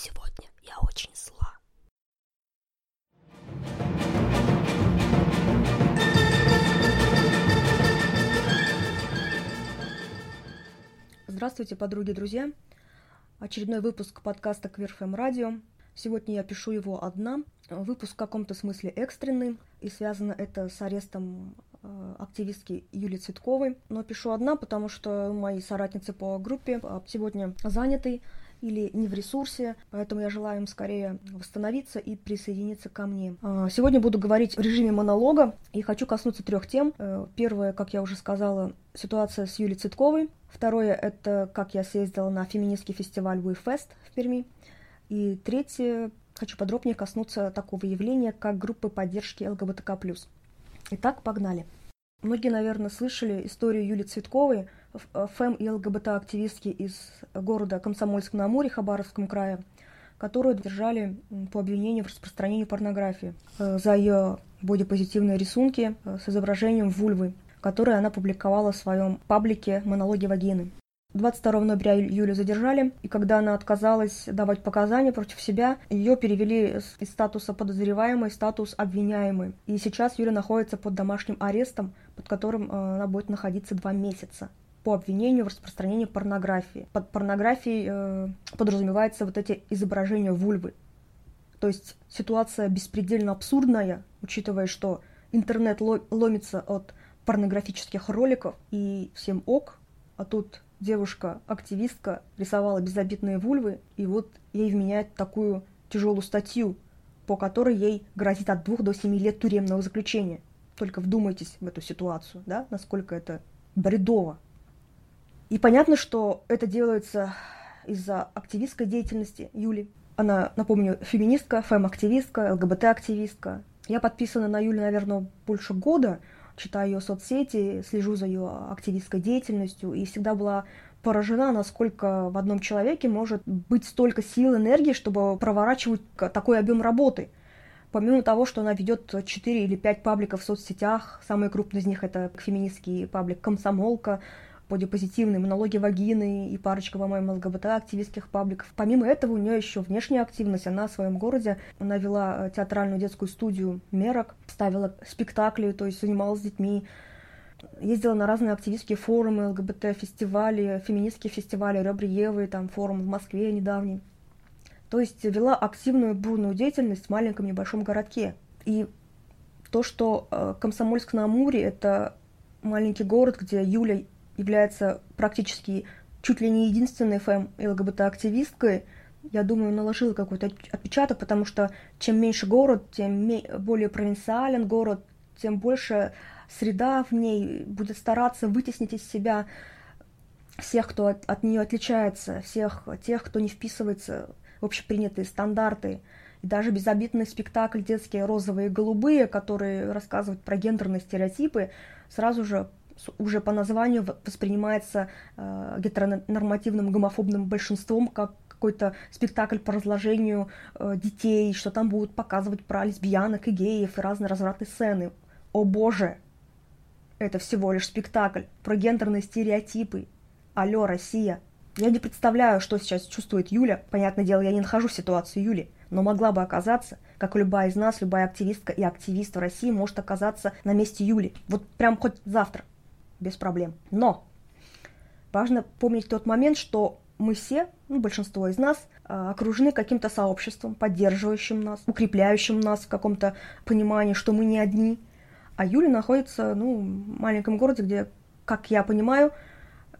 сегодня я очень зла. Здравствуйте, подруги, друзья. Очередной выпуск подкаста КвирФем-Радио. Сегодня я пишу его одна. Выпуск в каком-то смысле экстренный, и связано это с арестом активистки Юлии Цветковой. Но пишу одна, потому что мои соратницы по группе сегодня заняты или не в ресурсе, поэтому я желаю им скорее восстановиться и присоединиться ко мне. Сегодня буду говорить в режиме монолога, и хочу коснуться 3 тем. Первое, как я уже сказала, ситуация с Юлией Цветковой. Второе, это как я съездила на феминистский фестиваль We-Fest в Перми. И третье, хочу подробнее коснуться такого явления, как группы поддержки ЛГБТК+. Итак, погнали. Многие, наверное, слышали историю Юлии Цветковой, фем и ЛГБТ-активистки из города Комсомольск-на-Амуре, Хабаровском крае, которую держали по обвинению в распространении порнографии за ее бодипозитивные рисунки с изображением вульвы, которые она публиковала в своем паблике «Монологи вагины». 22 ноября Юлю задержали, и когда она отказалась давать показания против себя, ее перевели из статуса подозреваемой в статус обвиняемой. И сейчас Юля находится под домашним арестом, под которым она будет находиться 2 месяца по обвинению в распространении порнографии. Под порнографией подразумеваются вот эти изображения вульвы. То есть ситуация беспредельно абсурдная, учитывая, что интернет ломится от порнографических роликов, и всем ок, а тут девушка-активистка рисовала безобидные вульвы, и вот ей вменяют такую тяжелую статью, по которой ей грозит от 2 до 7 лет тюремного заключения. Только вдумайтесь в эту ситуацию, да, насколько это бредово. И понятно, что это делается из-за активистской деятельности Юли. Она, напомню, феминистка, фем-активистка, ЛГБТ-активистка. Я подписана на Юлю, наверное, больше года, читаю ее соцсети, слежу за ее активистской деятельностью и всегда была поражена, насколько в одном человеке может быть столько сил и энергии, чтобы проворачивать такой объем работы. Помимо того, что она ведет 4 или 5 пабликов в соцсетях, самый крупный из них — это феминистский паблик «Комсомолка», бодипозитивные монологи вагины и парочка, по-моему, ЛГБТ-активистских пабликов. Помимо этого, у нее еще внешняя активность. Она в своем городе вела театральную детскую студию мерок, ставила спектакли, то есть занималась с детьми, ездила на разные активистские форумы, ЛГБТ-фестивали, феминистские фестивали, Ребре Евы, там форум в Москве недавний. То есть вела активную бурную деятельность в маленьком небольшом городке. И то, что Комсомольск-на-Амуре — это маленький город, где Юля является практически чуть ли не единственной фем и ЛГБТ-активисткой, я думаю, наложила какой-то отпечаток, потому что чем меньше город, тем более провинциален город, тем больше среда в ней будет стараться вытеснить из себя всех, кто от нее отличается, всех тех, кто не вписывается в общепринятые стандарты. И даже безобидный спектакль «Детские розовые и голубые», который рассказывает про гендерные стереотипы, сразу же уже по названию воспринимается гетеронормативным гомофобным большинством как какой-то спектакль по разложению детей, что там будут показывать про лесбиянок и геев и разные развратные сцены. О боже! Это всего лишь спектакль про гендерные стереотипы. Алло, Россия! Я не представляю, что сейчас чувствует Юля. Понятное дело, я не нахожусь в ситуации Юли, но могла бы оказаться, как любая из нас, любая активистка и активист в России может оказаться на месте Юли. Вот прям хоть завтра. Без проблем. Но важно помнить тот момент, что мы все, большинство из нас, окружены каким-то сообществом, поддерживающим нас, укрепляющим нас в каком-то понимании, что мы не одни. А Юля находится в маленьком городе, где, как я понимаю,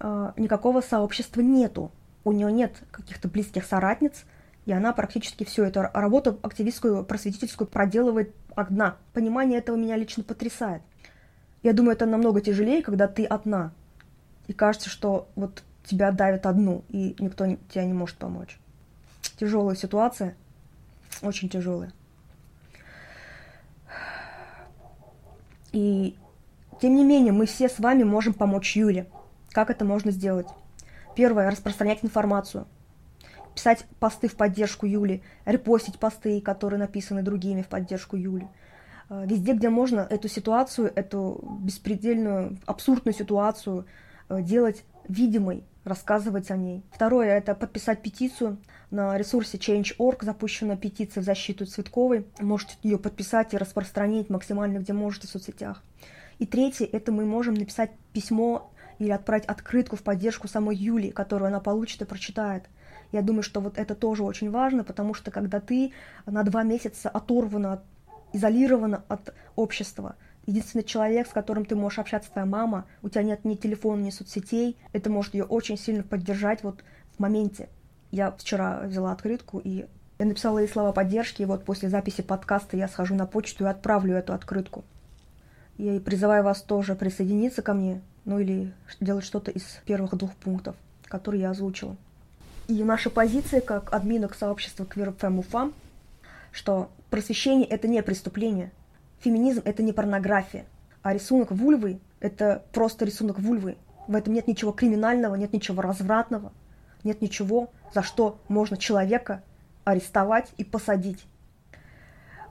никакого сообщества нету. У нее нет каких-то близких соратниц, и она практически всю эту работу активистскую, просветительскую проделывает одна. Понимание этого меня лично потрясает. Я думаю, это намного тяжелее, когда ты одна, и кажется, что вот тебя давят одну, и никто тебя не может помочь. Тяжелая ситуация, очень тяжелая. И тем не менее, мы все с вами можем помочь Юле. Как это можно сделать? Первое, распространять информацию. Писать посты в поддержку Юли, репостить посты, которые написаны другими в поддержку Юли. Везде, где можно, эту ситуацию, эту беспредельную, абсурдную ситуацию делать видимой, рассказывать о ней. Второе – это подписать петицию. На ресурсе Change.org запущена петиция в защиту Цветковой. Можете ее подписать и распространить максимально, где можете, в соцсетях. И третье – это мы можем написать письмо или отправить открытку в поддержку самой Юли, которую она получит и прочитает. Я думаю, что вот это тоже очень важно, потому что когда ты на 2 месяца оторвана, изолирована от общества, единственный человек, с которым ты можешь общаться, твоя мама, у тебя нет ни телефона, ни соцсетей, это может ее очень сильно поддержать вот в моменте. Я вчера взяла открытку и я написала ей слова поддержки, и вот после записи подкаста я схожу на почту и отправлю эту открытку. Я и призываю вас тоже присоединиться ко мне, ну или делать что-то из первых 2 пунктов, которые я озвучила. И наша позиция как админок сообщества КвирФем Уфа, что просвещение – это не преступление, феминизм – это не порнография, а рисунок вульвы – это просто рисунок вульвы. В этом нет ничего криминального, нет ничего развратного, нет ничего, за что можно человека арестовать и посадить.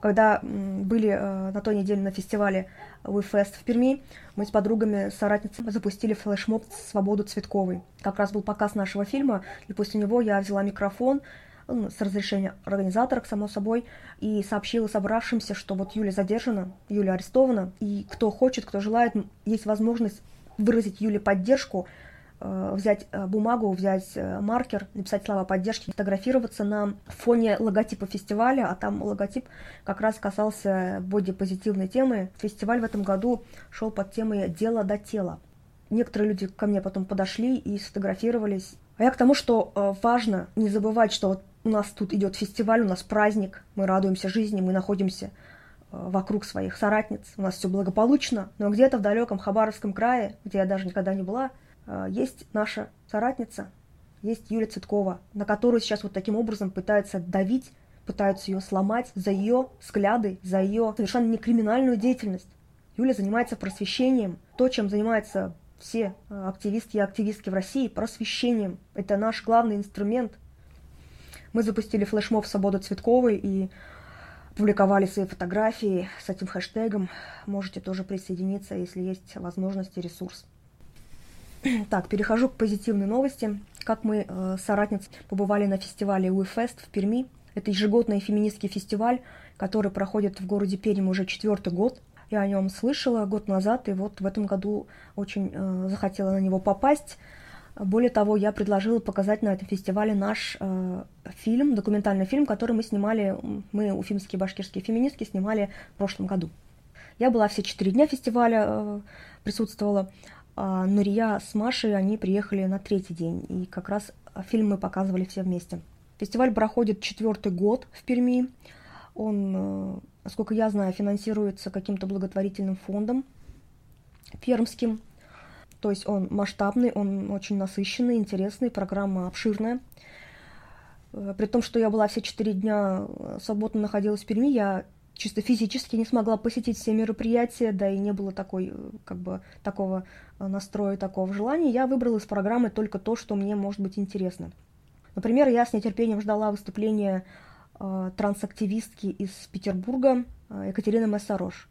Когда были на той неделе на фестивале We-Fest в Перми, мы с подругами, соратницами запустили флешмоб «Свободу Цветковой». Как раз был показ нашего фильма, и после него я взяла микрофон с разрешения организаторок, само собой, и сообщила собравшимся, что вот Юля задержана, Юля арестована, и кто хочет, кто желает, есть возможность выразить Юле поддержку, взять бумагу, взять маркер, написать слова поддержки, фотографироваться на фоне логотипа фестиваля, а там логотип как раз касался бодипозитивной темы. Фестиваль в этом году шел под темой «Дело до тела». Некоторые люди ко мне потом подошли и сфотографировались. А я к тому, что важно не забывать, что вот у нас тут идет фестиваль, у нас праздник, мы радуемся жизни, мы находимся вокруг своих соратниц, у нас все благополучно, но где-то в далеком Хабаровском крае, где я даже никогда не была, есть наша соратница, есть Юлия Цветкова, на которую сейчас вот таким образом пытаются давить, пытаются ее сломать за ее взгляды, за ее совершенно не криминальную деятельность. Юля занимается просвещением, то, чем занимаются все активистки и активистки в России, просвещением. Это наш главный инструмент. Мы запустили флешмоб «Свобода Цветковой» и публиковали свои фотографии с этим хэштегом. Можете тоже присоединиться, если есть возможность и ресурс. Так, перехожу к позитивной новости. Как мы с соратницей побывали на фестивале We-Fest в Перми. Это ежегодный феминистский фестиваль, который проходит в городе Пермь уже 4-й год. Я о нем слышала год назад, и вот в этом году очень захотела на него попасть. Более того, я предложила показать на этом фестивале наш фильм, документальный фильм, который мы снимали, мы, уфимские башкирские феминистки, снимали в прошлом году. Я была все 4 дня фестиваля, присутствовала. Нурия с Машей, они приехали на 3-й день, и как раз фильм мы показывали все вместе. Фестиваль проходит 4-й год в Перми. Он, насколько я знаю, финансируется каким-то благотворительным фондом пермским. То есть он масштабный, он очень насыщенный, интересный, программа обширная. При том, что я была все 4 дня свободно находилась в Перми, я чисто физически не смогла посетить все мероприятия, да и не было такой, как бы, такого настроя, такого желания. Я выбрала из программы только то, что мне может быть интересно. Например, я с нетерпением ждала выступления трансактивистки из Петербурга Екатерины Мессарош.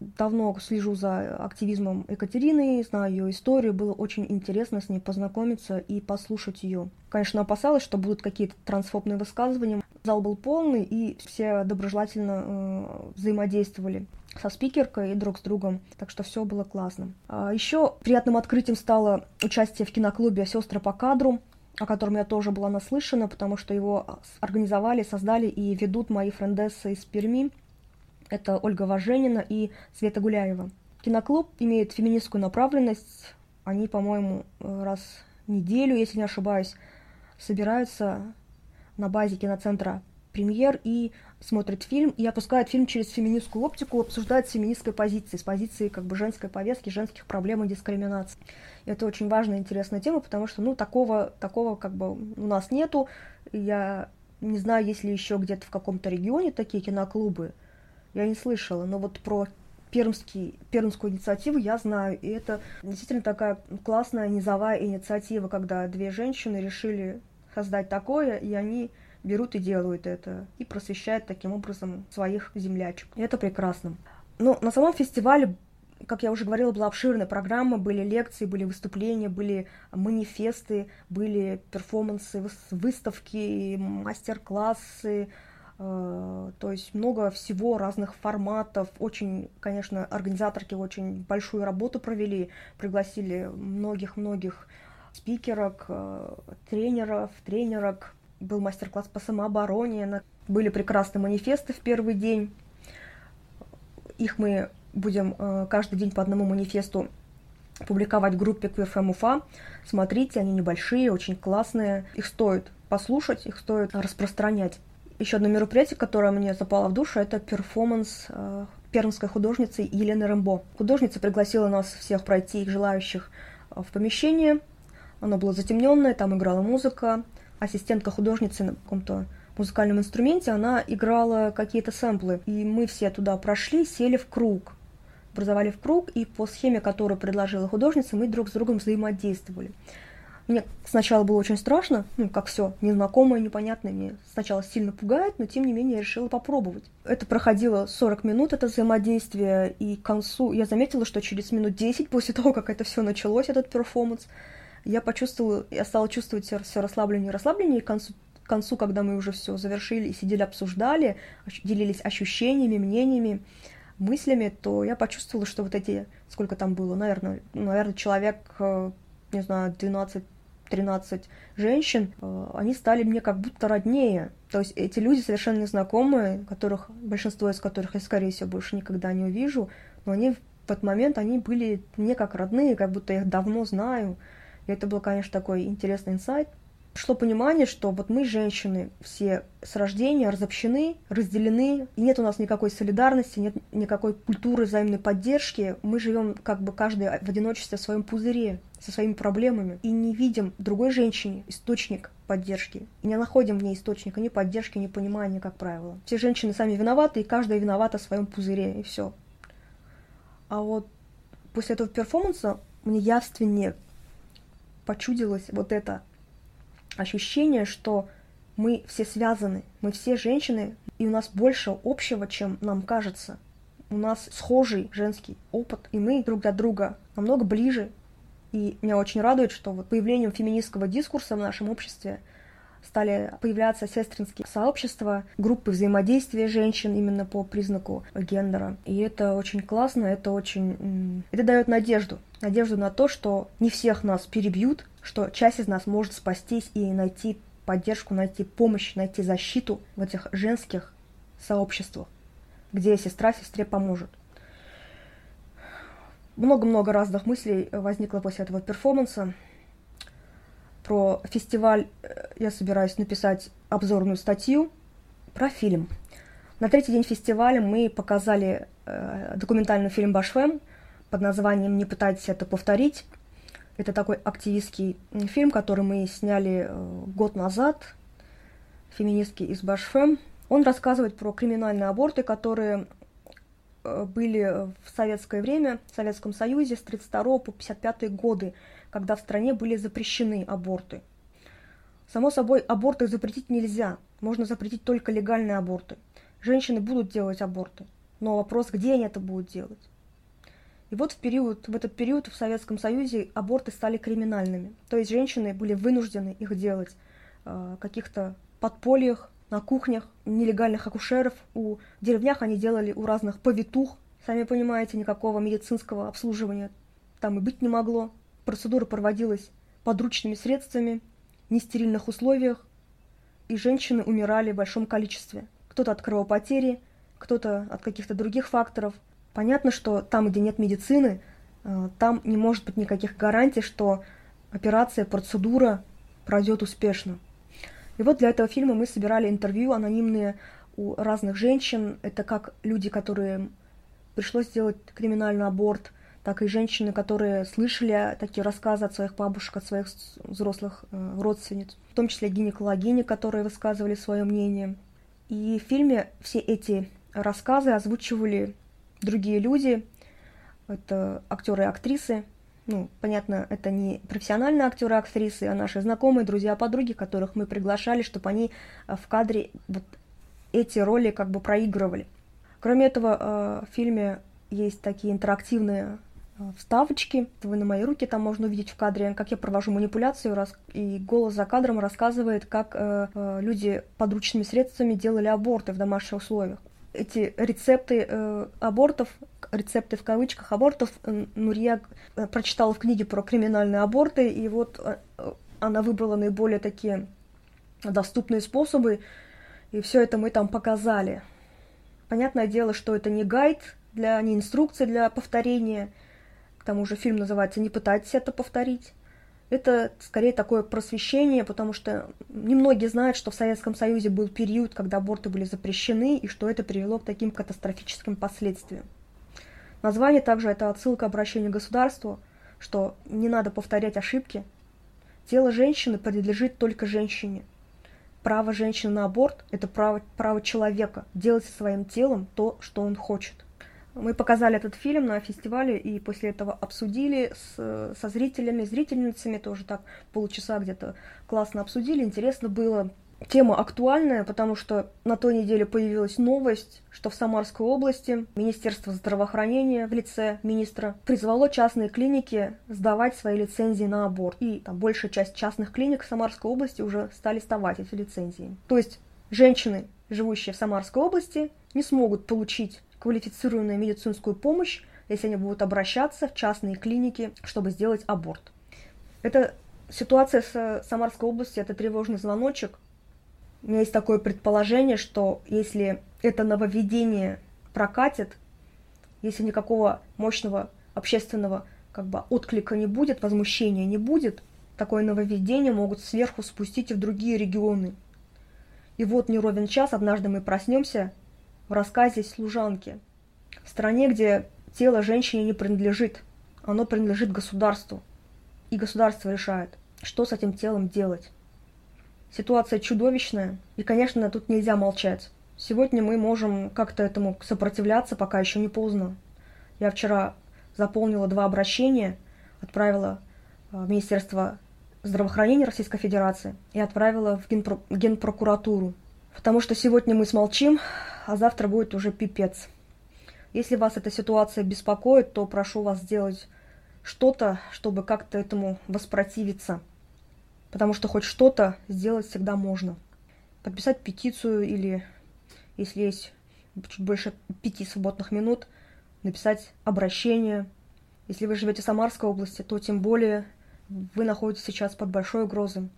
Давно слежу за активизмом Екатерины, знаю ее историю, было очень интересно с ней познакомиться и послушать ее. Конечно, опасалась, что будут какие-то трансфобные высказывания. Зал был полный, и все доброжелательно взаимодействовали со спикеркой и друг с другом, так что все было классно. Еще приятным открытием стало участие в киноклубе «Сёстры по кадру», о котором я тоже была наслышана, потому что его организовали, создали и ведут мои френдессы из Перми. Это Ольга Важенина и Света Гуляева. Киноклуб имеет феминистскую направленность. Они, по-моему, раз в неделю, если не ошибаюсь, собираются на базе киноцентра «Премьер» и смотрят фильм, и опускают фильм через феминистскую оптику, обсуждают с феминистской позиции, с позиции как бы женской повестки, женских проблем и дискриминации. И это очень важная и интересная тема, потому что такого как бы у нас нету. Я не знаю, есть ли еще где-то в каком-то регионе такие киноклубы. Я не слышала, но вот про пермскую инициативу я знаю. И это действительно такая классная низовая инициатива, когда 2 женщины решили создать такое, и они берут и делают это, и просвещают таким образом своих землячек. И это прекрасно. Но на самом фестивале как я уже говорила, была обширная программа, были лекции, были выступления, были манифесты, были перформансы, выставки, мастер-классы, то есть много всего, разных форматов. Очень, конечно, организаторки очень большую работу провели, пригласили многих-многих спикерок, тренерок. Был мастер-класс по самообороне, были прекрасные манифесты в первый день. Их мы будем каждый день по одному манифесту публиковать в группе КвирФем Уфа. Смотрите, они небольшие, очень классные. Их стоит послушать, их стоит распространять. Еще одно мероприятие, которое мне запало в душу, это перформанс пермской художницы Елены Рембо. Художница пригласила нас всех пройти, желающих, в помещение. Оно было затемненное, там играла музыка. Ассистентка художницы на каком-то музыкальном инструменте, она играла какие-то сэмплы. И мы все туда прошли, сели в круг, образовали в круг, и по схеме, которую предложила художница, мы друг с другом взаимодействовали. Мне сначала было очень страшно, как все незнакомое, непонятное, мне сначала сильно пугает, но тем не менее я решила попробовать. Это проходило 40 минут, это взаимодействие, и к концу я заметила, что через минут 10 после того, как это все началось, этот перформанс, я стала чувствовать все расслабление и расслабление, и к концу, когда мы уже все завершили и сидели, обсуждали, делились ощущениями, мнениями, мыслями, то я почувствовала, что вот эти, сколько там было, наверное, человек, не знаю, 12-13 женщин, они стали мне как будто роднее. То есть эти люди совершенно незнакомые, большинство из которых я, скорее всего, больше никогда не увижу, но они в тот момент, они были мне как родные, как будто я их давно знаю. И это был, конечно, такой интересный инсайт. Пришло понимание, что вот мы, женщины, все с рождения разобщены, разделены, и нет у нас никакой солидарности, нет никакой культуры взаимной поддержки. Мы живем как бы каждый в одиночестве в своем пузыре, со своими проблемами, и не видим другой женщине источник поддержки, и не находим в ней источника ни поддержки, ни понимания, как правило. Все женщины сами виноваты, и каждая виновата в своем пузыре, и все. А вот после этого перформанса мне явственнее почудилось вот это ощущение, что мы все связаны, мы все женщины, и у нас больше общего, чем нам кажется. У нас схожий женский опыт, и мы друг для друга намного ближе. И меня очень радует, что вот появлением феминистского дискурса в нашем обществе стали появляться сестринские сообщества, группы взаимодействия женщин именно по признаку гендера. И это очень классно, это дает надежду на то, что не всех нас перебьют, что часть из нас может спастись и найти поддержку, найти помощь, найти защиту в этих женских сообществах, где сестра сестре поможет. Много-много разных мыслей возникло после этого перформанса. Про фестиваль я собираюсь написать обзорную статью, про фильм. На третий день фестиваля мы показали документальный фильм «Башфем» под названием «Не пытайтесь это повторить». Это такой активистский фильм, который мы сняли год назад, феминистки из Башфем. Он рассказывает про криминальные аборты, которые были в советское время, в Советском Союзе с 1932 по 1955 годы, когда в стране были запрещены аборты. Само собой, аборты запретить нельзя, можно запретить только легальные аборты. Женщины будут делать аборты, но вопрос, где они это будут делать. И вот в этот период в Советском Союзе аборты стали криминальными. То есть женщины были вынуждены их делать в каких-то подпольях, на кухнях нелегальных акушеров. В деревнях они делали у разных повитух. Сами понимаете, никакого медицинского обслуживания там и быть не могло. Процедура проводилась подручными средствами, в нестерильных условиях, и женщины умирали в большом количестве. Кто-то от кровопотери, кто-то от каких-то других факторов. Понятно, что там, где нет медицины, там не может быть никаких гарантий, что операция, процедура пройдет успешно. И вот для этого фильма мы собирали интервью анонимные у разных женщин. Это как люди, которые пришлось сделать криминальный аборт, так и женщины, которые слышали такие рассказы от своих бабушек, от своих взрослых родственниц, в том числе гинекологини, которые высказывали свое мнение. И в фильме все эти рассказы озвучивали другие люди, это актеры и актрисы. Понятно, это не профессиональные актеры и актрисы, а наши знакомые, друзья, подруги, которых мы приглашали, чтобы они в кадре вот эти роли как бы проигрывали. Кроме этого, в фильме есть такие интерактивные вставочки. Вы на моей руке, там можно увидеть в кадре, как я провожу манипуляцию, и голос за кадром рассказывает, как люди подручными средствами делали аборты в домашних условиях. Эти рецепты абортов, рецепты в кавычках абортов, Нурия прочитала в книге про криминальные аборты, и вот она выбрала наиболее такие доступные способы, и все это мы там показали. Понятное дело, что это не гайд, не инструкция для повторения. К тому же фильм называется «Не пытайтесь это повторить». Это скорее такое просвещение, потому что немногие знают, что в Советском Союзе был период, когда аборты были запрещены, и что это привело к таким катастрофическим последствиям. Название также это отсылка к обращению к государству, что не надо повторять ошибки. Тело женщины принадлежит только женщине. Право женщины на аборт – это право человека делать со своим телом то, что он хочет. Мы показали этот фильм на фестивале и после этого обсудили со зрителями, зрительницами, тоже так полчаса где-то классно обсудили, интересно было. Тема актуальная, потому что на той неделе появилась новость, что в Самарской области Министерство здравоохранения в лице министра призвало частные клиники сдавать свои лицензии на аборт. И там большая часть частных клиник в Самарской области уже стали сдавать эти лицензии. То есть женщины, живущие в Самарской области, не смогут получить квалифицированную медицинскую помощь, если они будут обращаться в частные клиники, чтобы сделать аборт. Эта ситуация с Самарской областью – это тревожный звоночек. У меня есть такое предположение, что если это нововведение прокатит, если никакого мощного общественного отклика не будет, возмущения не будет, такое нововведение могут сверху спустить и в другие регионы. И вот не ровен час, однажды мы проснемся в рассказе «Служанки». В стране, где тело женщине не принадлежит, оно принадлежит государству. И государство решает, что с этим телом делать. Ситуация чудовищная, и, конечно, тут нельзя молчать. Сегодня мы можем как-то этому сопротивляться, пока еще не поздно. Я вчера заполнила 2 обращения, отправила в Министерство здравоохранения Российской Федерации и отправила в Генпрокуратуру. Потому что сегодня мы смолчим, а завтра будет уже пипец. Если вас эта ситуация беспокоит, то прошу вас сделать что-то, чтобы как-то этому воспротивиться. Потому что хоть что-то сделать всегда можно. Подписать петицию или, если есть чуть больше 5 свободных минут, написать обращение. Если вы живете в Самарской области, то тем более вы находитесь сейчас под большой угрозой.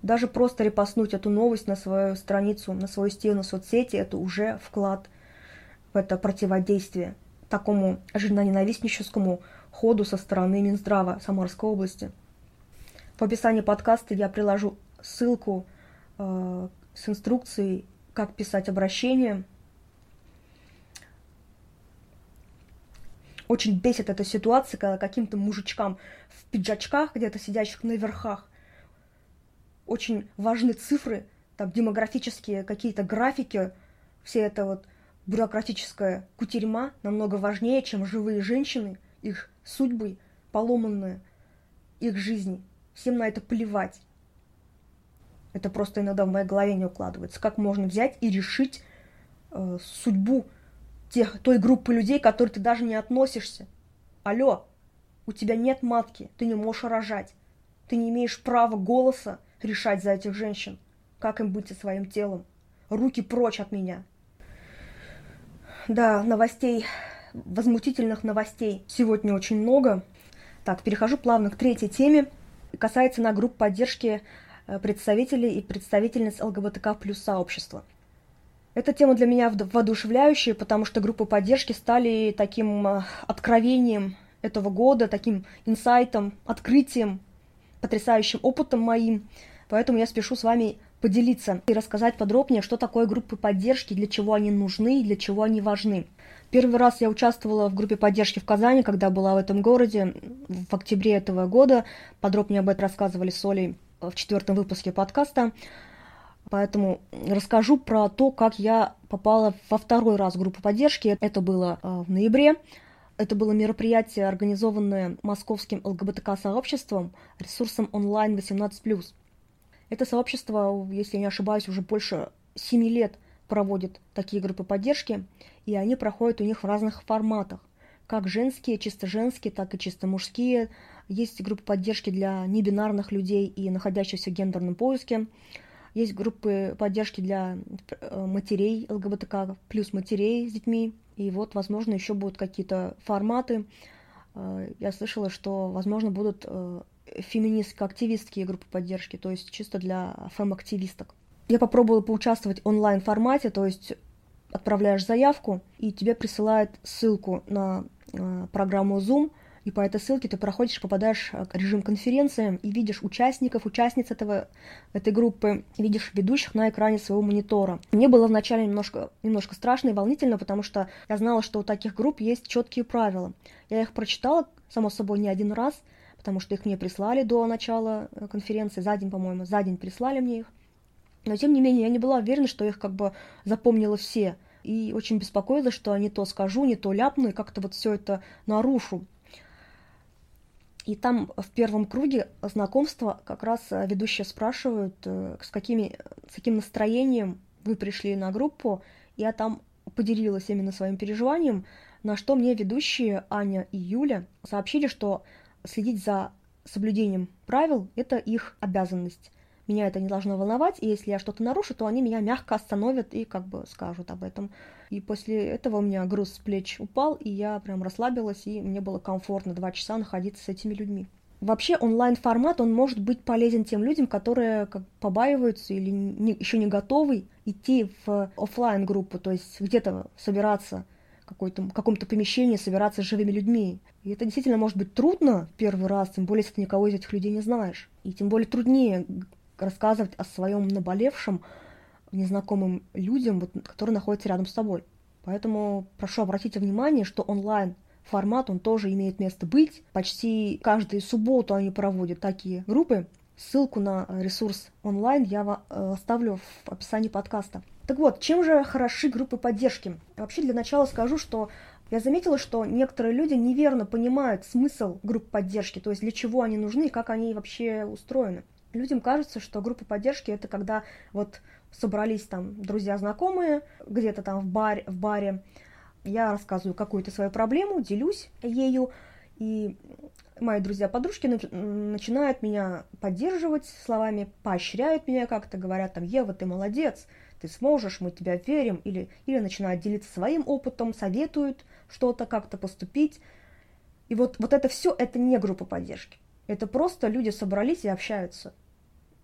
Даже просто репостнуть эту новость на свою страницу, на свою стену соцсети, это уже вклад в это противодействие такому женоненавистническому ходу со стороны Минздрава Самарской области. В описании подкаста я приложу ссылку с инструкцией, как писать обращение. Очень бесит эта ситуация, когда каким-то мужичкам в пиджачках, где-то сидящих на верхах, очень важны цифры, там демографические какие-то графики, все это бюрократическая кутерьма намного важнее, чем живые женщины, их судьбы поломанные, их жизни. Всем на это плевать. Это просто иногда в моей голове не укладывается. Как можно взять и решить судьбу той группы людей, к которой ты даже не относишься? Алло, у тебя нет матки, ты не можешь рожать. Ты не имеешь права голоса решать за этих женщин. Как им быть со своим телом? Руки прочь от меня. Да, новостей, возмутительных новостей сегодня очень много. Так, перехожу плавно к 3-й теме. Касается она групп поддержки представителей и представительниц ЛГБТК+ сообщества. Эта тема для меня воодушевляющая, потому что группы поддержки стали таким откровением этого года, таким инсайтом, открытием, потрясающим опытом моим. Поэтому я спешу с вами поделиться и рассказать подробнее, что такое группы поддержки, для чего они нужны и для чего они важны. Первый раз я участвовала в группе поддержки в Казани, когда была в этом городе в октябре этого года. Подробнее об этом рассказывали с Олей в 4-м выпуске подкаста. Поэтому расскажу про то, как я попала во 2-й раз в группу поддержки. Это было в ноябре. Это было мероприятие, организованное московским ЛГБТК-сообществом, ресурсом онлайн 18+. Это сообщество, если я не ошибаюсь, уже больше 7 лет проводит такие группы поддержки, и они проходят у них в разных форматах. как женские, чисто женские, так и чисто мужские. Есть группы поддержки для небинарных людей и находящихся в гендерном поиске. Есть группы поддержки для матерей ЛГБТК, плюс матерей с детьми. И вот, возможно, еще будут какие-то форматы. Я слышала, что, возможно, будут феминистско-активистские группы поддержки, то есть чисто для фем-активисток. Я попробовала поучаствовать в онлайн-формате, то есть отправляешь заявку, и тебе присылают ссылку на программу Zoom, и по этой ссылке ты проходишь, попадаешь в режим конференции и видишь участников, участниц этой группы, видишь ведущих на экране своего монитора. Мне было вначале немножко страшно и волнительно, потому что я знала, что у таких групп есть четкие правила. Я их прочитала, само собой, не один раз, потому что их мне прислали до начала конференции, за день прислали мне их. Но, тем не менее, я не была уверена, что их как бы запомнила все, и очень беспокоилась, что не то скажу, не то ляпну, и как-то вот все это нарушу. И там в первом круге знакомства как раз ведущие спрашивают, с каким настроением вы пришли на группу. Я там поделилась именно своим переживанием, на что мне ведущие Аня и Юля сообщили, что следить за соблюдением правил – это их обязанность. Меня это не должно волновать, и если я что-то нарушу, то они меня мягко остановят и как бы скажут об этом. И после этого у меня груз с плеч упал, и я прям расслабилась, и мне было комфортно 2 часа находиться с этими людьми. Вообще онлайн-формат, он может быть полезен тем людям, которые как побаиваются или еще не готовы идти в офлайн-группу, то есть где-то собираться в каком-то помещении, собираться с живыми людьми. И это действительно может быть трудно в первый раз, тем более, если ты никого из этих людей не знаешь. И тем более труднее рассказывать о своем наболевшем незнакомым людям, которые находятся рядом с тобой. Поэтому прошу обратить внимание, что онлайн-формат, он тоже имеет место быть. Почти каждую субботу они проводят такие группы. Ссылку на ресурс онлайн я оставлю в описании подкаста. Так вот, чем же хороши группы поддержки? Вообще, для начала скажу, что я заметила, что некоторые люди неверно понимают смысл групп поддержки, то есть для чего они нужны и как они вообще устроены. Людям кажется, что группа поддержки — это когда вот собрались там друзья-знакомые где-то там в баре, я рассказываю какую-то свою проблему, делюсь ею, и мои друзья-подружки начинают меня поддерживать словами, поощряют меня как-то, говорят там: «Ева, ты молодец, ты сможешь, мы тебя верим», или начинают делиться своим опытом, советуют что-то, как-то поступить. И вот это все — это не группа поддержки. Это просто люди собрались и общаются.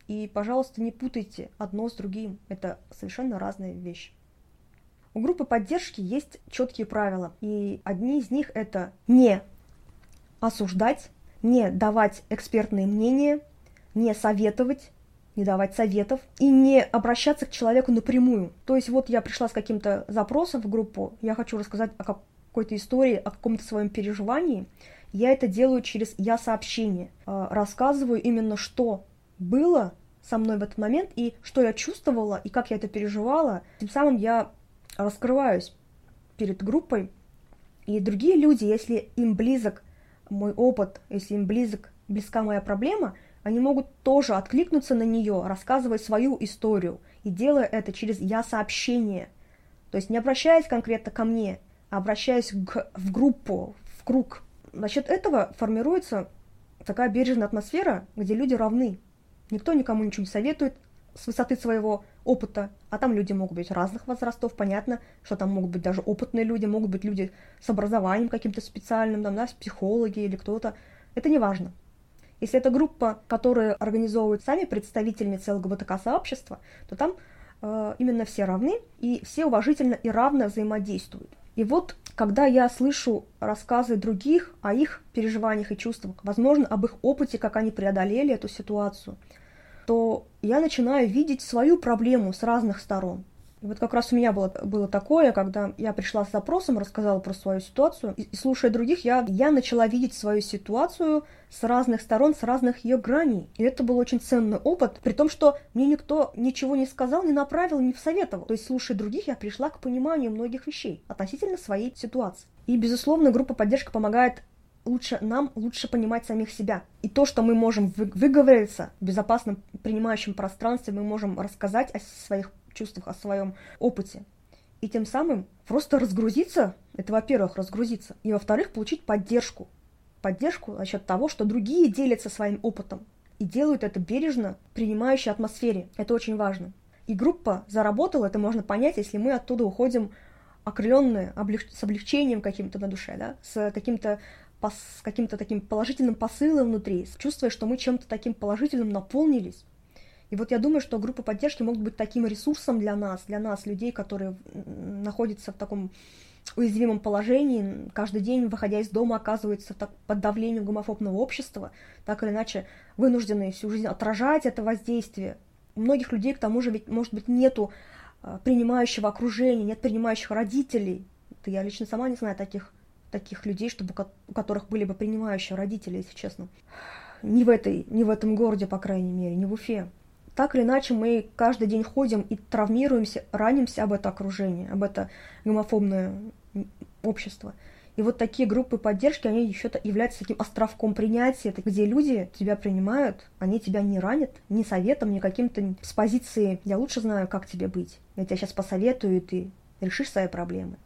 И, пожалуйста, не путайте одно с другим. Это совершенно разные вещи. У группы поддержки есть четкие правила. И одни из них — это не осуждать, не давать экспертные мнения, не советовать, не давать советов и не обращаться к человеку напрямую. То есть вот я пришла с каким-то запросом в группу, я хочу рассказать о какой-то истории, о каком-то своем переживании. Я это делаю через «я-сообщение». Рассказываю именно, что было со мной в этот момент, и что я чувствовала, и как я это переживала. Тем самым я раскрываюсь перед группой. И другие люди, если им близок мой опыт, если им близка моя проблема, они могут тоже откликнуться на нее, рассказывая свою историю, и делая это через «я-сообщение». То есть не обращаясь конкретно ко мне, а обращаясь в группу, в круг. За счет этого формируется такая бережная атмосфера, где люди равны. Никто никому ничего не советует с высоты своего опыта, а там люди могут быть разных возрастов, понятно, что там могут быть даже опытные люди, могут быть люди с образованием каким-то специальным, там, да, психологи или кто-то, это не важно. Если это группа, которую организовывают сами представительницы ЛГБТК-сообщества, то там именно все равны, и все уважительно и равно взаимодействуют. И вот, когда я слышу рассказы других о их переживаниях и чувствах, возможно, об их опыте, как они преодолели эту ситуацию, то я начинаю видеть свою проблему с разных сторон. И вот как раз у меня было такое, когда я пришла с запросом, рассказала про свою ситуацию, и слушая других, я начала видеть свою ситуацию с разных сторон, с разных ее граней. И это был очень ценный опыт, при том, что мне никто ничего не сказал, не направил, не посоветовал. То есть, слушая других, я пришла к пониманию многих вещей относительно своей ситуации. И, безусловно, группа поддержки помогает лучше понимать самих себя. И то, что мы можем выговориться в безопасном принимающем пространстве, мы можем рассказать о своих чувствах, о своем опыте. и тем самым просто разгрузиться, это, во-первых, разгрузиться, и, во-вторых, получить поддержку. Поддержку за счет того, что другие делятся своим опытом и делают это бережно, в принимающей атмосфере. Это очень важно. И группа заработала, это можно понять, если мы оттуда уходим окрыленные, с облегчением каким-то на душе, да? С каким-то таким положительным посылом внутри, чувствуя, что мы чем-то таким положительным наполнились. И вот я думаю, что группы поддержки могут быть таким ресурсом для нас, людей, которые находятся в таком уязвимом положении, каждый день, выходя из дома, оказываются под давлением гомофобного общества, так или иначе вынуждены всю жизнь отражать это воздействие. У многих людей, к тому же, ведь, может быть, нету принимающего окружения, нет принимающих родителей. Это я лично сама не знаю таких людей, чтобы, у которых были бы принимающие родители, если честно. Не в этом городе, по крайней мере, не в Уфе. Так или иначе, мы каждый день ходим и травмируемся, ранимся об это окружение, об это гомофобное общество. И вот такие группы поддержки, они еще являются таким островком принятия, где люди тебя принимают, они тебя не ранят ни советом, ни каким-то с позиции «я лучше знаю, как тебе быть, я тебя сейчас посоветую, и ты решишь свои проблемы».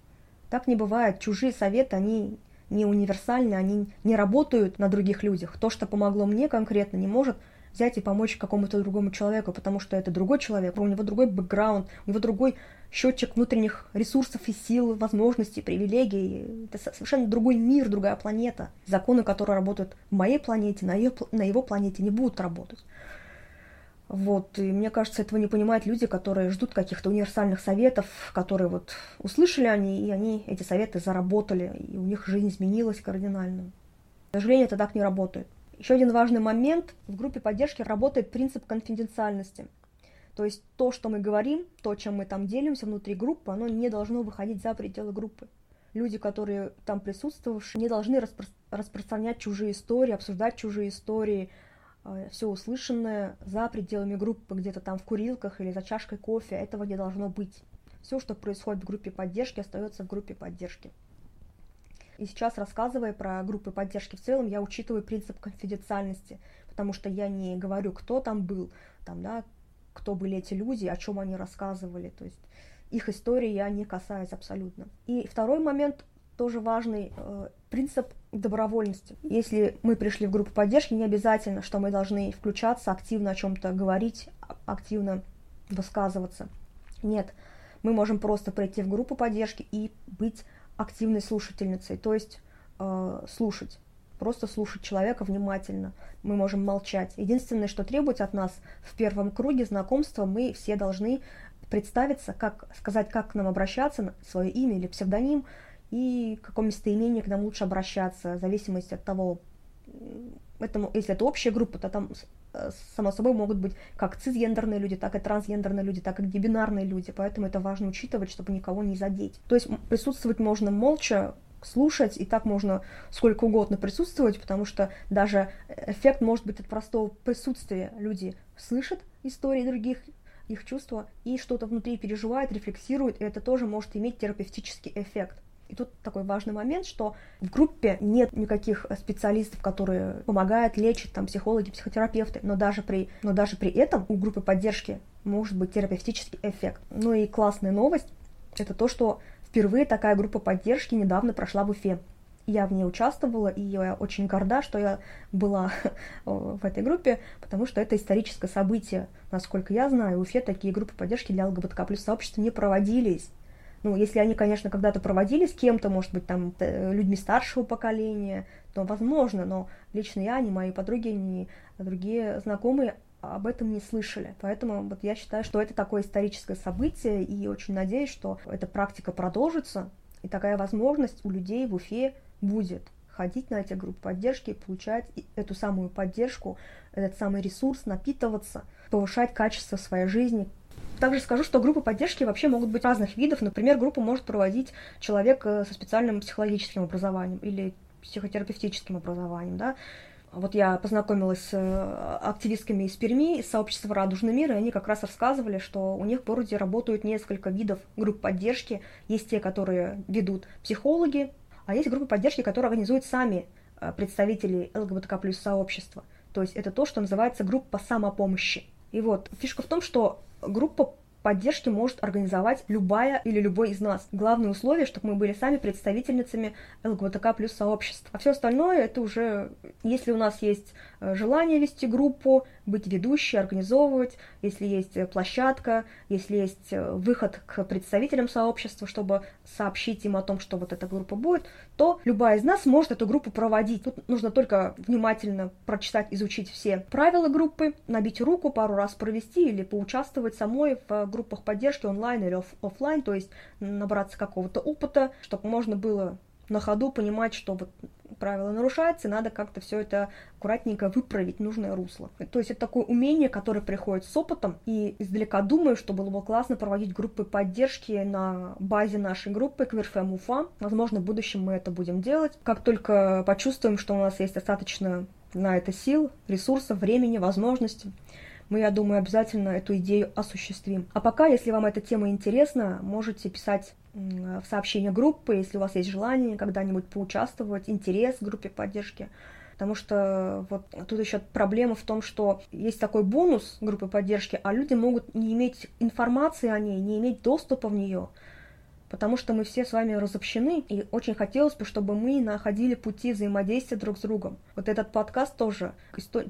Так не бывает. Чужие советы, они не универсальны, они не работают на других людях. То, что помогло мне конкретно, не может взять и помочь какому-то другому человеку, потому что это другой человек, у него другой бэкграунд, у него другой счетчик внутренних ресурсов и сил, возможностей, привилегий. Это совершенно другой мир, другая планета. Законы, которые работают в моей планете, на его планете, не будут работать. Вот. И мне кажется, этого не понимают люди, которые ждут каких-то универсальных советов, которые вот услышали они, и они эти советы заработали, и у них жизнь изменилась кардинально. К сожалению, это так не работает. Еще один важный момент. В группе поддержки работает принцип конфиденциальности. То есть то, что мы говорим, то, чем мы там делимся внутри группы, оно не должно выходить за пределы группы. Люди, которые там присутствовавшие, не должны распространять чужие истории, обсуждать чужие истории, все услышанное за пределами группы, где-то там в курилках или за чашкой кофе. Этого не должно быть. Все, что происходит в группе поддержки, остается в группе поддержки. И сейчас, рассказывая про группы поддержки в целом, я учитываю принцип конфиденциальности, потому что я не говорю, кто там был, там, да, кто были эти люди, о чем они рассказывали. То есть их истории я не касаюсь абсолютно. И второй момент, тоже важный, принцип добровольности. Если мы пришли в группу поддержки, не обязательно, что мы должны включаться, активно о чем-то говорить, активно высказываться. Нет, мы можем просто прийти в группу поддержки и быть активной слушательницей, то есть слушать, просто слушать человека внимательно. Мы можем молчать. Единственное, что требуется от нас в первом круге знакомства, мы все должны представиться, как сказать, как к нам обращаться, свое имя или псевдоним, и в каком местоимении к нам лучше обращаться, в зависимости от того, если это общая группа, то там, само собой, могут быть как цисгендерные люди, так и трансгендерные люди, так и бинарные люди, поэтому это важно учитывать, чтобы никого не задеть. То есть присутствовать можно молча, слушать, и так можно сколько угодно присутствовать, потому что даже эффект может быть от простого присутствия. Люди слышат истории других, их чувства, и что-то внутри переживают, рефлексируют, и это тоже может иметь терапевтический эффект. И тут такой важный момент, что в группе нет никаких специалистов, которые помогают, лечат, там, психологи, психотерапевты, но даже при этом у группы поддержки может быть терапевтический эффект. Ну и классная новость – это то, что впервые такая группа поддержки недавно прошла в Уфе. Я в ней участвовала, и я очень горда, что я была в этой группе, потому что это историческое событие. Насколько я знаю, в Уфе такие группы поддержки для ЛГБТК+ сообщества не проводились. Ну, если они, конечно, когда-то проводились с кем-то, может быть, там, людьми старшего поколения, то возможно, но лично я, ни мои подруги, ни другие знакомые об этом не слышали. Поэтому вот я считаю, что это такое историческое событие, и очень надеюсь, что эта практика продолжится, и такая возможность у людей в Уфе будет ходить на эти группы поддержки, получать эту самую поддержку, этот самый ресурс, напитываться, повышать качество своей жизни. Также скажу, что группы поддержки вообще могут быть разных видов. Например, группу может проводить человек со специальным психологическим образованием или психотерапевтическим образованием, да. Вот я познакомилась с активистками из Перми, из сообщества «Радужный мир», и они как раз рассказывали, что у них в городе работают несколько видов групп поддержки. Есть те, которые ведут психологи, а есть группы поддержки, которые организуют сами представители ЛГБТК+ сообщества. То есть это то, что называется группа самопомощи. И вот фишка в том, что группа поддержки может организовать любая или любой из нас. Главное условие, чтобы мы были сами представительницами ЛГБТК+ сообществ. А все остальное, это уже, если у нас есть желание вести группу, быть ведущей, организовывать, если есть площадка, если есть выход к представителям сообщества, чтобы сообщить им о том, что вот эта группа будет, то любая из нас может эту группу проводить. Тут нужно только внимательно прочитать, изучить все правила группы, набить руку, пару раз провести или поучаствовать самой в группах поддержки онлайн или офлайн, то есть набраться какого-то опыта, чтобы можно было на ходу понимать, что вот правила нарушаются, и надо как-то все это аккуратненько выправить в нужное русло. То есть это такое умение, которое приходит с опытом, и издалека думаю, что было бы классно проводить группы поддержки на базе нашей группы КвирФем Уфа. Возможно, в будущем мы это будем делать. Как только почувствуем, что у нас есть достаточно на это сил, ресурсов, времени, возможностей, мы, я думаю, обязательно эту идею осуществим. А пока, если вам эта тема интересна, можете писать в сообщения группы, если у вас есть желание когда-нибудь поучаствовать, интерес в группе поддержки. Потому что вот тут еще проблема в том, что есть такой бонус группы поддержки, а люди могут не иметь информации о ней, не иметь доступа в нее. Потому что мы все с вами разобщены, и очень хотелось бы, чтобы мы находили пути взаимодействия друг с другом. Вот этот подкаст тоже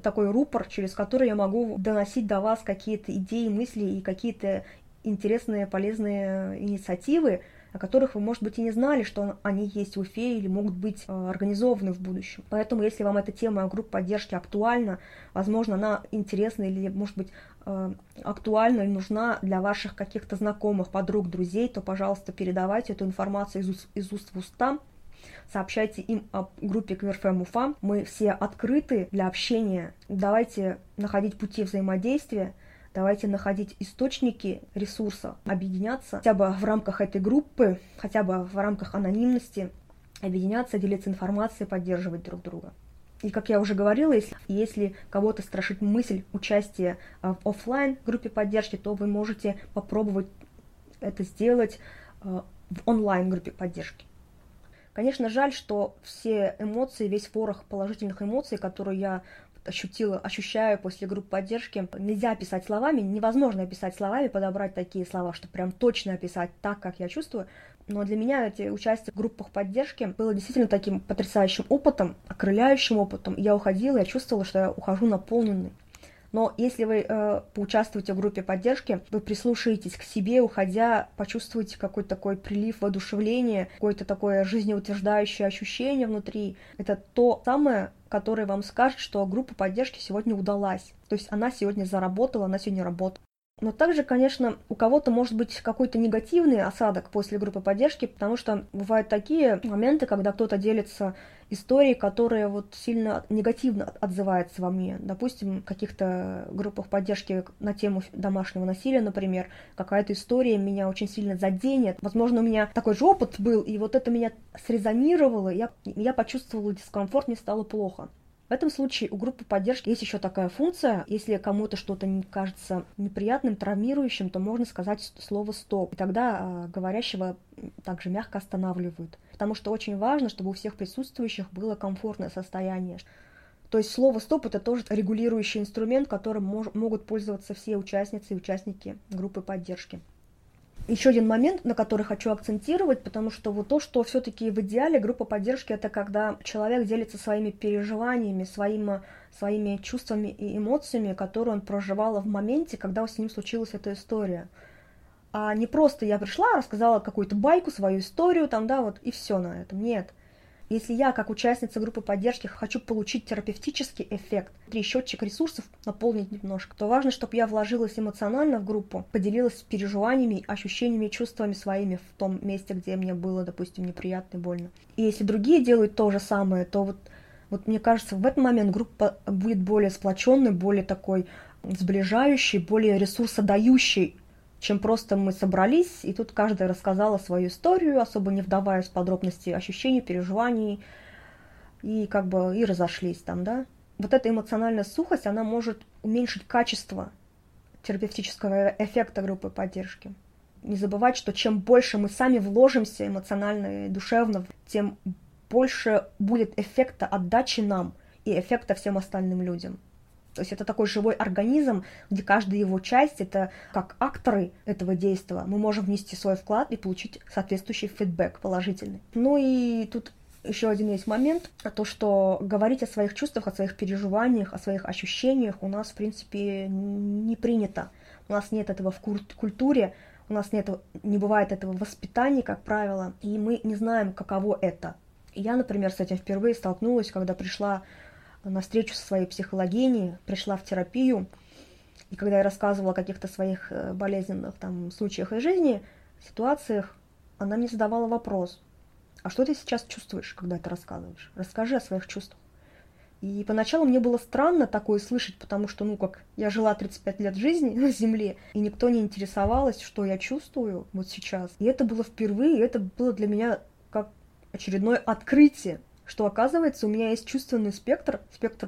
такой рупор, через который я могу доносить до вас какие-то идеи, мысли и какие-то интересные, полезные инициативы, о которых вы, может быть, и не знали, что они есть в Уфе или могут быть организованы в будущем. Поэтому, если вам эта тема групп поддержки актуальна, возможно, она интересна или, может быть, актуальна и нужна для ваших каких-то знакомых, подруг, друзей, то, пожалуйста, передавайте эту информацию из уст в уста, сообщайте им о группе КвирФем Уфа. Мы все открыты для общения. Давайте находить пути взаимодействия, давайте находить источники ресурса, объединяться хотя бы в рамках этой группы, хотя бы в рамках анонимности, объединяться, делиться информацией, поддерживать друг друга. И, как я уже говорила, если кого-то страшит мысль участия в офлайн-группе поддержки, то вы можете попробовать это сделать в онлайн-группе поддержки. Конечно, жаль, что все эмоции, весь ворох положительных эмоций, которые я ощущаю после групп поддержки, нельзя описать словами, невозможно описать словами, подобрать такие слова, чтобы прям точно описать так, как я чувствую. Но для меня эти участие в группах поддержки было действительно таким потрясающим опытом, окрыляющим опытом. Я уходила, я чувствовала, что я ухожу наполненной. Но если вы поучаствуете в группе поддержки, вы прислушаетесь к себе, уходя, почувствуете какой-то такой прилив воодушевления, какое-то такое жизнеутверждающее ощущение внутри. Это то самое, которое вам скажет, что группа поддержки сегодня удалась. То есть она сегодня заработала, она сегодня работала. Но также, конечно, у кого-то может быть какой-то негативный осадок после группы поддержки, потому что бывают такие моменты, когда кто-то делится историей, которая вот сильно негативно отзывается во мне. Допустим, в каких-то группах поддержки на тему домашнего насилия, например, какая-то история меня очень сильно заденет. Возможно, у меня такой же опыт был, и вот это меня срезонировало, я почувствовала дискомфорт, мне стало плохо. В этом случае у группы поддержки есть еще такая функция. Если кому-то что-то кажется неприятным, травмирующим, то можно сказать слово «стоп». И тогда говорящего также мягко останавливают. Потому что очень важно, чтобы у всех присутствующих было комфортное состояние. То есть слово «стоп» — это тоже регулирующий инструмент, которым могут пользоваться все участницы и участники группы поддержки. Еще один момент, на который хочу акцентировать, потому что вот то, что все-таки в идеале группа поддержки, это когда человек делится своими переживаниями, своими чувствами и эмоциями, которые он проживал в моменте, когда с ним случилась эта история. А не просто я пришла, рассказала какую-то байку, свою историю, там, да, вот, и все на этом. Нет. Если я, как участница группы поддержки, хочу получить терапевтический эффект, счетчик ресурсов наполнить немножко, то важно, чтобы я вложилась эмоционально в группу, поделилась переживаниями, ощущениями, чувствами своими в том месте, где мне было, допустим, неприятно и больно. И если другие делают то же самое, то вот мне кажется, в этот момент группа будет более сплоченной, более такой сближающей, более ресурсодающей, чем просто мы собрались, и тут каждая рассказала свою историю, особо не вдаваясь в подробности ощущений, переживаний, и как бы и разошлись там, да. Вот эта эмоциональная сухость, она может уменьшить качество терапевтического эффекта группы поддержки. Не забывать, что чем больше мы сами вложимся эмоционально и душевно, тем больше будет эффекта отдачи нам и эффекта всем остальным людям. То есть это такой живой организм, где каждая его часть, это как акторы этого действия, мы можем внести свой вклад и получить соответствующий фидбэк положительный. Ну и тут еще один есть момент, то, что говорить о своих чувствах, о своих переживаниях, о своих ощущениях у нас, в принципе, не принято. У нас нет этого в культуре, у нас не бывает этого в воспитании, как правило, и мы не знаем, каково это. Я, например, с этим впервые столкнулась, когда пришла на встречу со своей психологиней, пришла в терапию, и когда я рассказывала о каких-то своих болезненных там случаях из жизни, ситуациях, она мне задавала вопрос: а что ты сейчас чувствуешь, когда это рассказываешь? Расскажи о своих чувствах. И поначалу мне было странно такое слышать, потому что, ну как, я жила 35 лет жизни на Земле, и никто не интересовался, что я чувствую вот сейчас. И это было впервые, и это было для меня как очередное открытие, что, оказывается, у меня есть чувственный спектр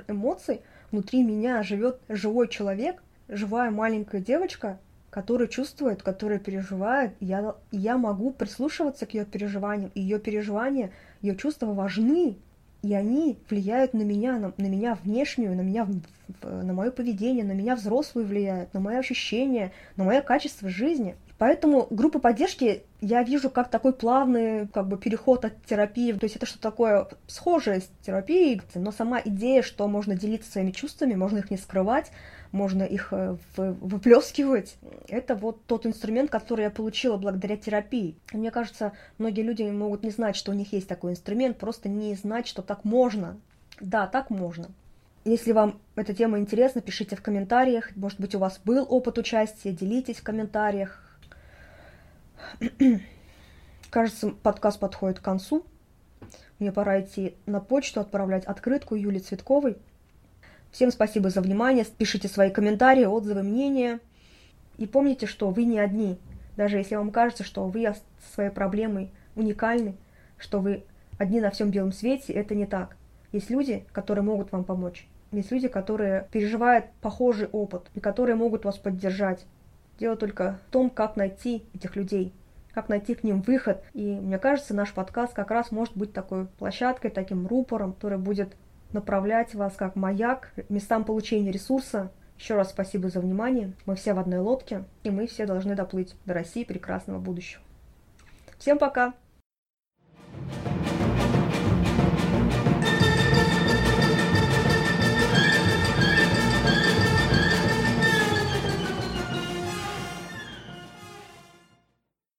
эмоций. Внутри меня живет живой человек, живая маленькая девочка, которая чувствует, которая переживает. Я могу прислушиваться к ее переживаниям. Ее переживания, ее чувства важны, и они влияют на меня внешнюю, на мое поведение, на меня взрослую влияют, на мои ощущения, на мое качество жизни. Поэтому группы поддержки я вижу как такой плавный переход от терапии. То есть это что-то такое схожее с терапией, но сама идея, что можно делиться своими чувствами, можно их не скрывать, можно их выплескивать. Это вот тот инструмент, который я получила благодаря терапии. И мне кажется, многие люди могут не знать, что у них есть такой инструмент, просто не знать, что так можно. Да, так можно. Если вам эта тема интересна, пишите в комментариях. Может быть, у вас был опыт участия, делитесь в комментариях. Кажется, подкаст подходит к концу. Мне пора идти на почту, отправлять открытку Юлии Цветковой. Всем спасибо за внимание. Пишите свои комментарии, отзывы, мнения. И помните, что вы не одни. Даже если вам кажется, что вы со своей проблемой уникальны, что вы одни на всем белом свете, это не так. Есть люди, которые могут вам помочь. Есть люди, которые переживают похожий опыт и которые могут вас поддержать. Дело только в том, как найти этих людей, как найти к ним выход. И мне кажется, наш подкаст как раз может быть такой площадкой, таким рупором, который будет направлять вас как маяк к местам получения ресурса. Еще раз спасибо за внимание. Мы все в одной лодке, и мы все должны доплыть до России прекрасного будущего. Всем пока!